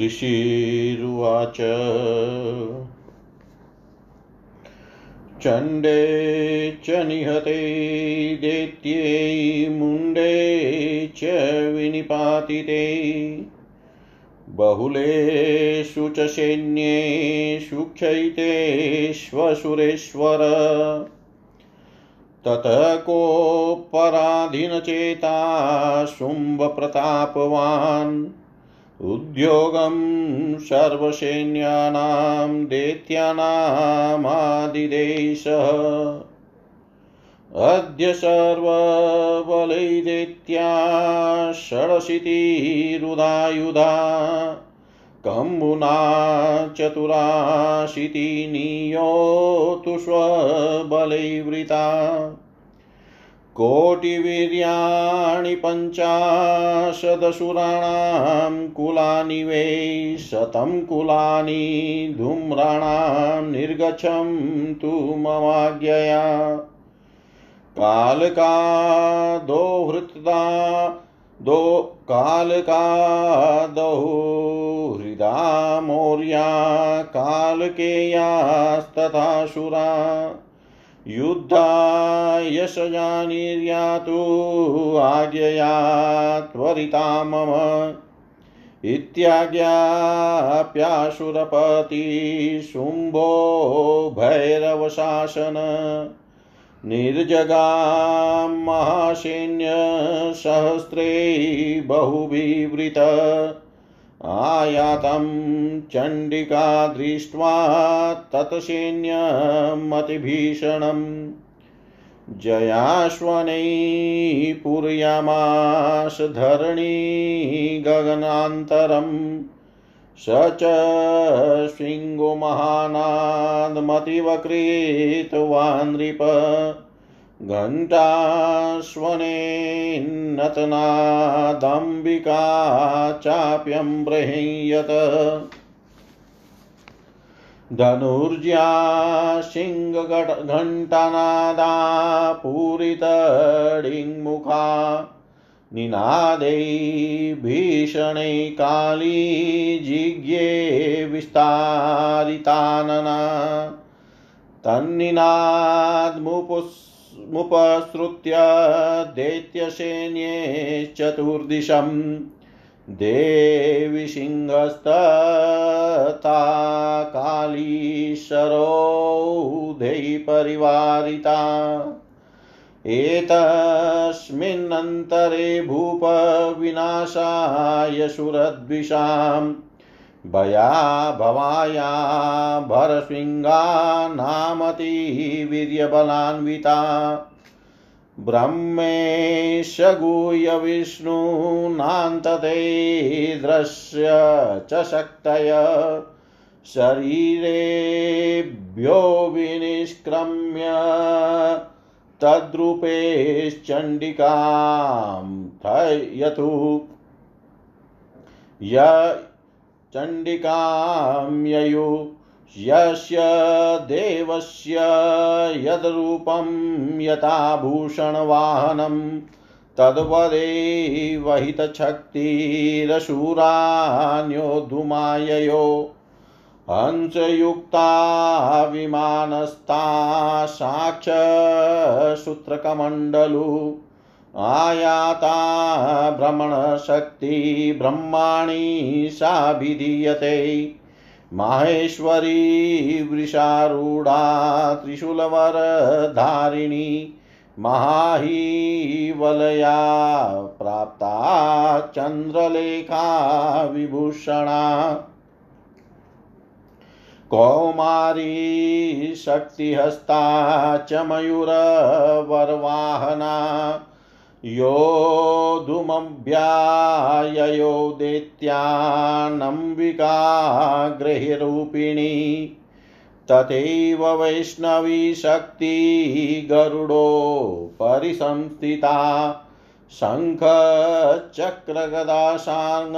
ऋषिरुवाच चण्डे च निहते दैत्ये मुण्डे च विनिपातिते बहुलेषु च सैन्ये सुख्यैते श्वशुरेश्वर ततः को पराधीनचेता शुम्भप्रतापवान् उद्योगं सर्वसैन्यानां दैत्यानामादिदेशः अद्य सर्वबलै दैत्या षडशीतिरुदायुधा कम्बुना चतुराशीतिनियोतु स्वबलैर्वृता कोटिवीर्याणि पञ्चाशदसुराणां कुलानि वै शतं कुलानि धूम्राणां निर्गच्छन्तु ममाज्ञया कालका दो हृदा मौर्या कालकेयास्तथासुरा युद्धाय शया निर्यातु आज्ञया त्वरिता मम इत्याज्ञाप्यासुरपति शुम्भो भैरवशासन निर्जगाम महासैन्य सहस्रे बहुविवृत आयातं चण्डिका दृष्ट्वा तत्सैन्यमतिभीषणं जयाश्वनै पूरयामास धरणी गगनान्तरं स च श्रृङ्गो महानादमतिवक्रीतवान् नृप घण्टाश्वनेन्नतनादम्बिका चाप्यं बृहंयत धनुर्ज्या सिंहघण्टानादा पूरितडिङ्मुखा निनादे भीषणे काली जिज्ञे विस्तारितानना तन्निनादमुपसृत्य दैत्यसेन्ये चतुर्दिशं देवी सिंहस्तथा काली सरोधै परिवारिता एतस्मिन्नन्तरे भूपविनाशाय सुरद्विषां भयाभवाया भरसिंहा नामति वीर्यबलान्विता ब्रह्मेश गुह्य विष्णुनान्तते दृश्य च शक्तय शरीरेभ्यो विनिष्क्रम्य तद्रूपेश्चण्डिकां थयतु या चण्डिकां ययु यस्य देवस्य यद्रूपं यथा भूषणवाहनं तद्वदेवहितशक्तिरशूरान्योद्धुमाययो हंसयुक्ता विमानस्था साक्ष सूत्रकमण्डलु आयाता भ्रमणशक्ति ब्रह्माणि सा विधीयते माहेश्वरी वृषारूढा त्रिशूलवरधारिणी महाहीवलया प्राप्ता चन्द्रलेखा विभूषणा कौमारी शक्तिहस्ता च मयूरवरवाहना योधुमभ्याययो दैत्यानम्बिका गृहिरूपिणी तथैव वैष्णवी शक्ति गरुडो परिसंस्थिता शंख चक्र गदा सांग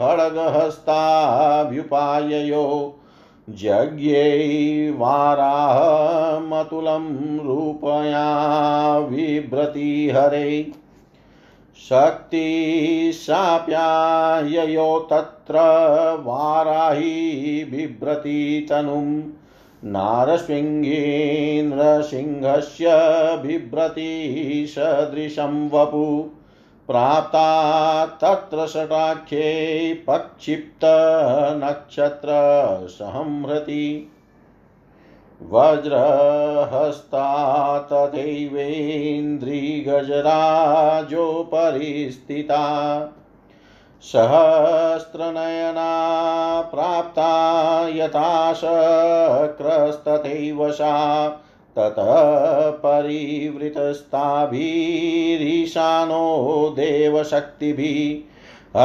खड्गहस्ताभ्युपाययो यज्ञे वाराहमतुलं रूपया विभ्रति हरे शक्ति साप्याययो तत्र वाराही बिभ्रति तनुं नारसिंहेन्द्र सिंहस्य बिभ्रति सदृशं वपु प्राप्ता तत्र षडाख्ये प्रक्षिप्त नक्षत्र सहमृति वज्रहस्तात देवेन्द्री गजराजोपरिस्थिता सहस्रनयना प्राप्ता यथाशक्रस्तथैव सा ततः परिवृतस्ताभिरीशानो देवशक्तिभिः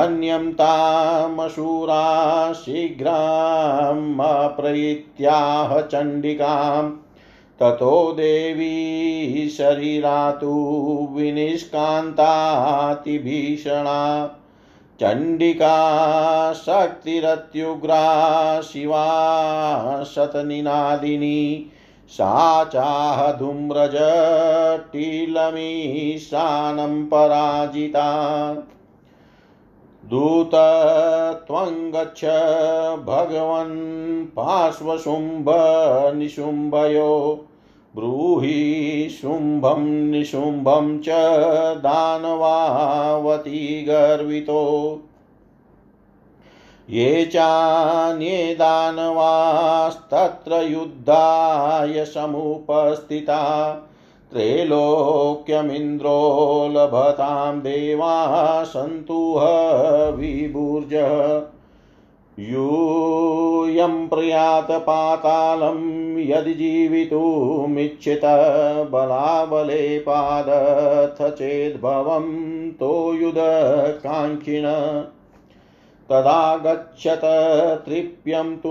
अन्यं तामशूरा शीघ्रम् अप्रयित्याह चण्डिकां ततो देवी शरीरातु विनिष्कान्तातिभीषणा चण्डिका शक्तिरत्युग्रा शिवा शतनिनादिनी सा चाह धूम्रजटिलमीशानं पराजिता दूत त्वं गच्छ भगवन् पार्श्वशुम्भ निशुम्भयो ब्रूहि शुम्भं निशुम्भं च दानवावती गर्वितो ये चान्ये दानवास्तत्र युद्धाय समुपस्थिता त्रैलोक्यमिन्द्रो लभतां देवा सन्तुह विभुर्ज यूयं प्रयात पातालं यदि जीवितुमिच्छित बलाबले पादथ चेद्भवं तो युधकाङ्क्षिण तदा गच्छत तृप्यं तु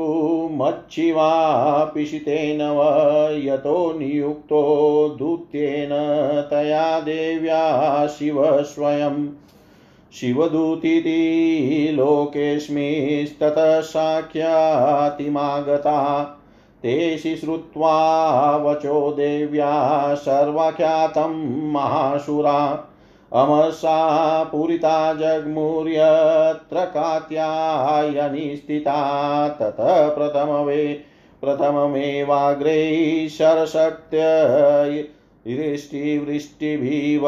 मच्छिवा पिशितेन वा यतो नियुक्तो दूतेन तया देव्या शिव स्वयं शिवदूतिति लोकेस्मिस्ततः साख्यातिमागता तेषि श्रुत्वा वचो देव्या सर्वख्यातं महाशुरा अमसा पूरिता जगमुर्यत्र कात्यायनी स्थिता ततः प्रथममेवाग्रे शरशक्त्य वृष्टिभिव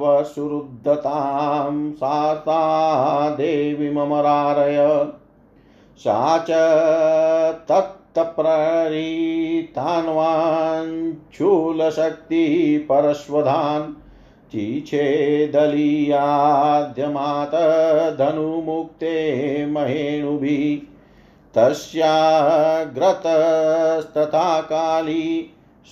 वसुरुद्धतां साता देवी ममरारय सा च तत्तप्रीतान्वाञ्छूलशक्ति परश्वधान् चीछेदलीयाद्यमात धनुमुक्ते महेणुभिः तस्याग्रतस्तथा काली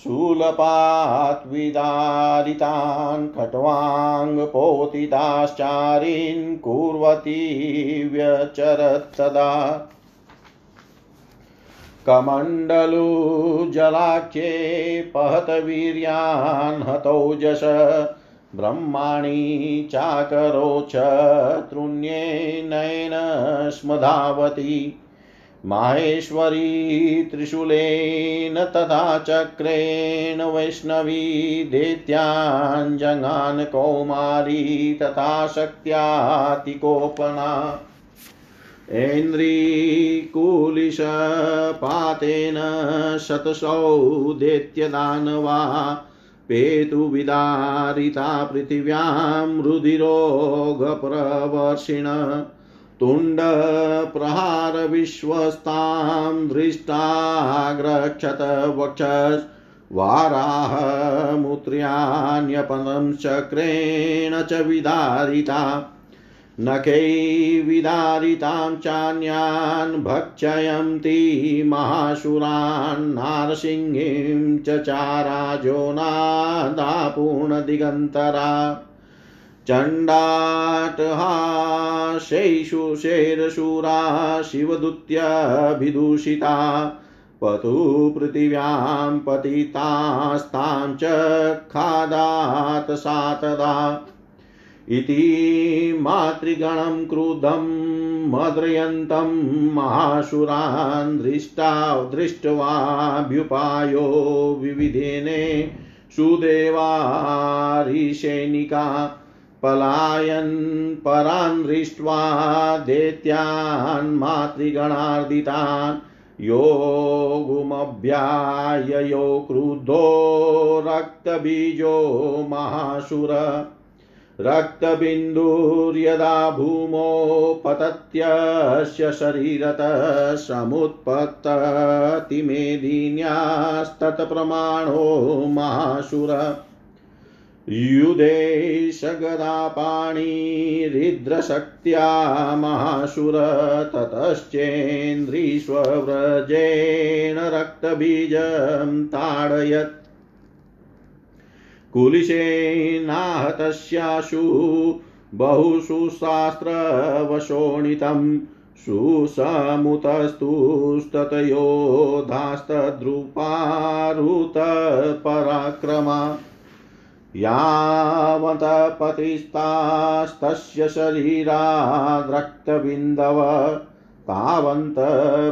शूलपात् विदारितान् खट्वाङ्गपोतिताश्चारीन् कुर्वती व्यचरत्सदा कमण्डलू जलाख्ये पहतवीर्यान् हतौजस ब्रह्माणि चाकरोच तृण्ये नयन स्मधावती माहेश्वरी त्रिशूलेन तथा चक्रेण वैष्णवी दैत्याञ्जनान कौमारी तथा शक्त्यातिकोपना ऐन्द्रीकुलिश पातेन शतशौ दैत्यदानवा पेतु विदारिता पृथिव्यां रुधिरोगप्रवर्षिण तुण्डप्रहार विश्वस्तां दृष्टाग्रक्षत वक्षवाराहमुत्र्यान्यपनं चक्रेण च विदारिता नखै विदारितां चान्यान् भक्षयन्ति महाशुरान् नारसिंहिं च चाराजो नादापूर्णदिगन्तरा चण्डाटहा शैशुशेरशूरा शिवदूत्यभिदूषिता पतु पृथिव्यां पतितास्तां च खादात सा तदा इति मातृगणं क्रुधं मद्रयन्तं महाशुरान् दृष्ट्वाभ्युपायो विविधेने सुदेवा ऋषेनिका पलायन् परान् दृष्ट्वा दैत्यान् मातृगणार्दितान् योगुमभ्याययो क्रुद्धो रक्तबीजो महाशुर रक्तबिन्दुर्यदा भूमौ पतत्यस्य शरीरतः समुत्पतति मेदिन्यास्तत्प्रमाणो महाशुर युदेश गदापाणिरिद्रशक्त्या महाशुर ततश्चेन्द्रीष्वव्रजेन रक्तबीजं ताडयत् कुलिशेनाहतस्याशु बहुषु शास्त्रवशोणितं सुसमुतस्तुस्ततयोधास्तद्रूपारुत पराक्रमा यावतपतिस्तास्तस्य शरीराद्रक्तबिन्दव तावन्त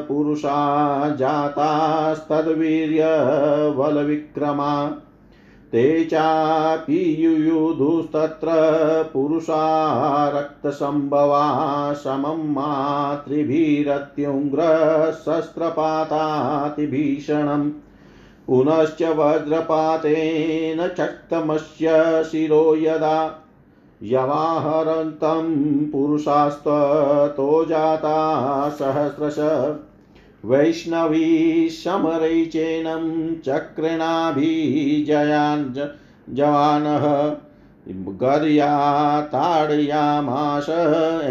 पुरुषा जातास्तद्वीर्यबलविक्रमा ते चापि युयुधुस्तत्र पुरुषा रक्तसंभवा समं मातृभिरत्युग्रशस्त्रपातातिभीषणम् पुनश्च वज्रपातेन चक्तमस्य शिरो यदा यवाहरन्तं पुरुषास्ततो जाता सहस्रश वैष्णवी समरै चेनं चक्रेणाभिजयान् जवानः गर्याताडयामास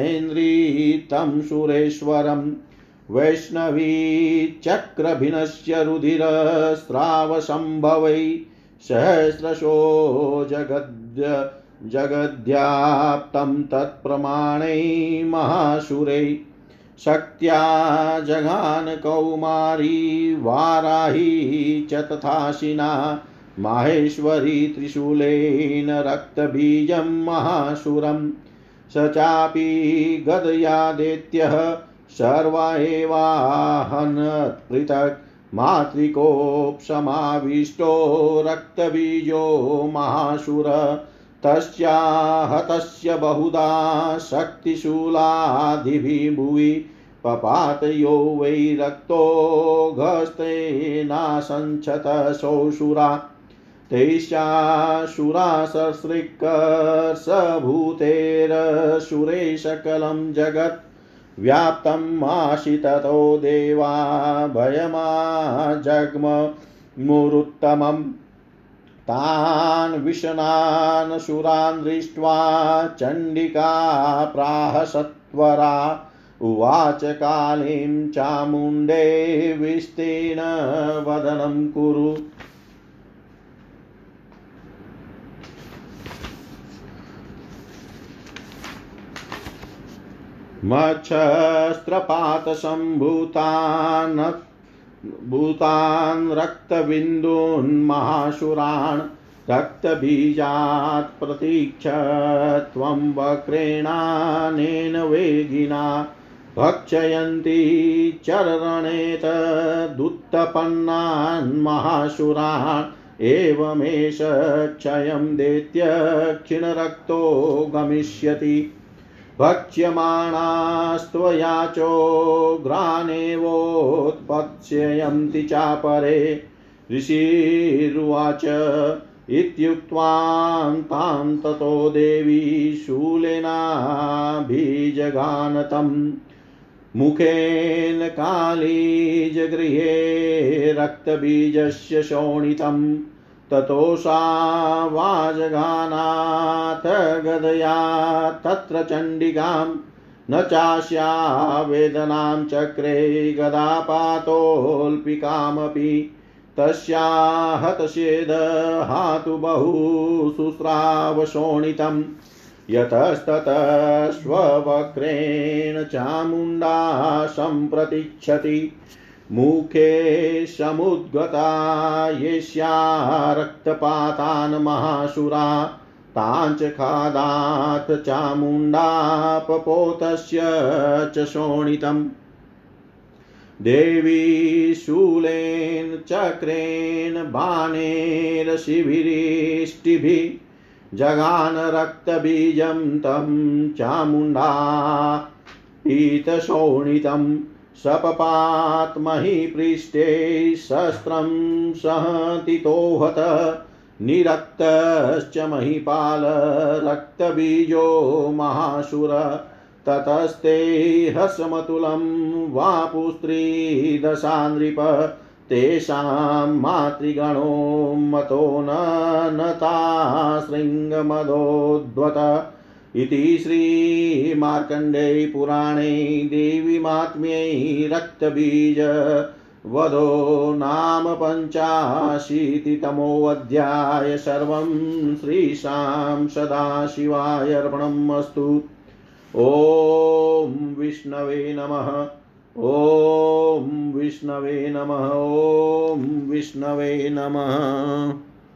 ऐन्द्रीतं सुरेश्वरम् वैष्णवी चक्रभिनश्य रुधिर स्रावसंभवै सहस्रशो जगद्याप्तं तत्प्रमाणै महाशुरै शक्त्या जघान कौमारी वाराही च तथाशिना माहेश्वरी त्रिशूलेन रक्तबीजं महाशुरं स चापि गदया दैत्यः सर्वैवाहन पृथक् मातृकोपसमाविष्टो रक्तबीजो महाशुर तस्या हतस्य बहुधा शक्तिशूलादिभिः भुवि पपातयो वै रक्तो घस्तेनासञ्छत सौशुरा तेषा शुरा ससृक्कसभूतेरसुरे सकलं जगत् व्याप्तं माशिततो देवा भयमा जग्म मुरुत्तमं तान् विषणान् सुरान् दृष्ट्वा चण्डिका प्राहसत्वरा उवाच कालीं चामुण्डे विस्तीर्ण वदनं कुरु मच्छस्त्रपातसंभूतान् भूतान् रक्तबिन्दून् महाशुरान् रक्तबीजात् प्रतीक्ष त्वं वक्रेणानेन वेगिना भक्षयन्ति चरणेत दुत्तपन्नान् महाशुरान् एवमेष क्षयं दैत्य क्षीणरक्तो गमिष्यति भक्ष्यमाणास्त्वयाचो ग्राणेवोत्पत्स्यन्ति चापरे ऋषिरुवाच इत्युक्त्वां तां ततो देवी शूलेनाभिजगानतं मुखेन कालीजगृहे रक्तबीजस्य शोणितम् ततो सा वाजगानाथ गदया तत्र चण्डिकां न चास्या वेदनां चक्रे गदापातोऽल्पिकामपि तस्या हतशेदहातु बहु शुश्रावशोणितं यतस्ततः स्ववक्रेण चामुण्डा सम्प्रतिच्छति मुखे समुद्गता येष्या रक्तपातान् महाशुरा तांच खादात चामुण्डा पपोतस्य च शोणितम् देवी शूलेन चक्रेण बाणेन शिबिरिष्टिभिः जगान रक्तबीजं तं चामुण्डा पीतशोणितं सपपात महीपृष्ठे शस्त्रं सहतितोहत निरक्तश्च महीपाल रक्तबीजो महाशुर ततस्ते हसमतुलं वापुस्त्री दशा नृप तेषां मातृगणो मतो नता श्रृंगमदोद्वत इति श्रीमार्कण्डेय पुराणे देवीमात्म्ये रक्तबीज वधो नाम 85 तमोऽध्याय सर्वं श्रीशां सदाशिवाय अर्पणमस्तु। ॐ विष्णवे नमः। ॐ विष्णवे नमः। ॐ विष्णवे नमः।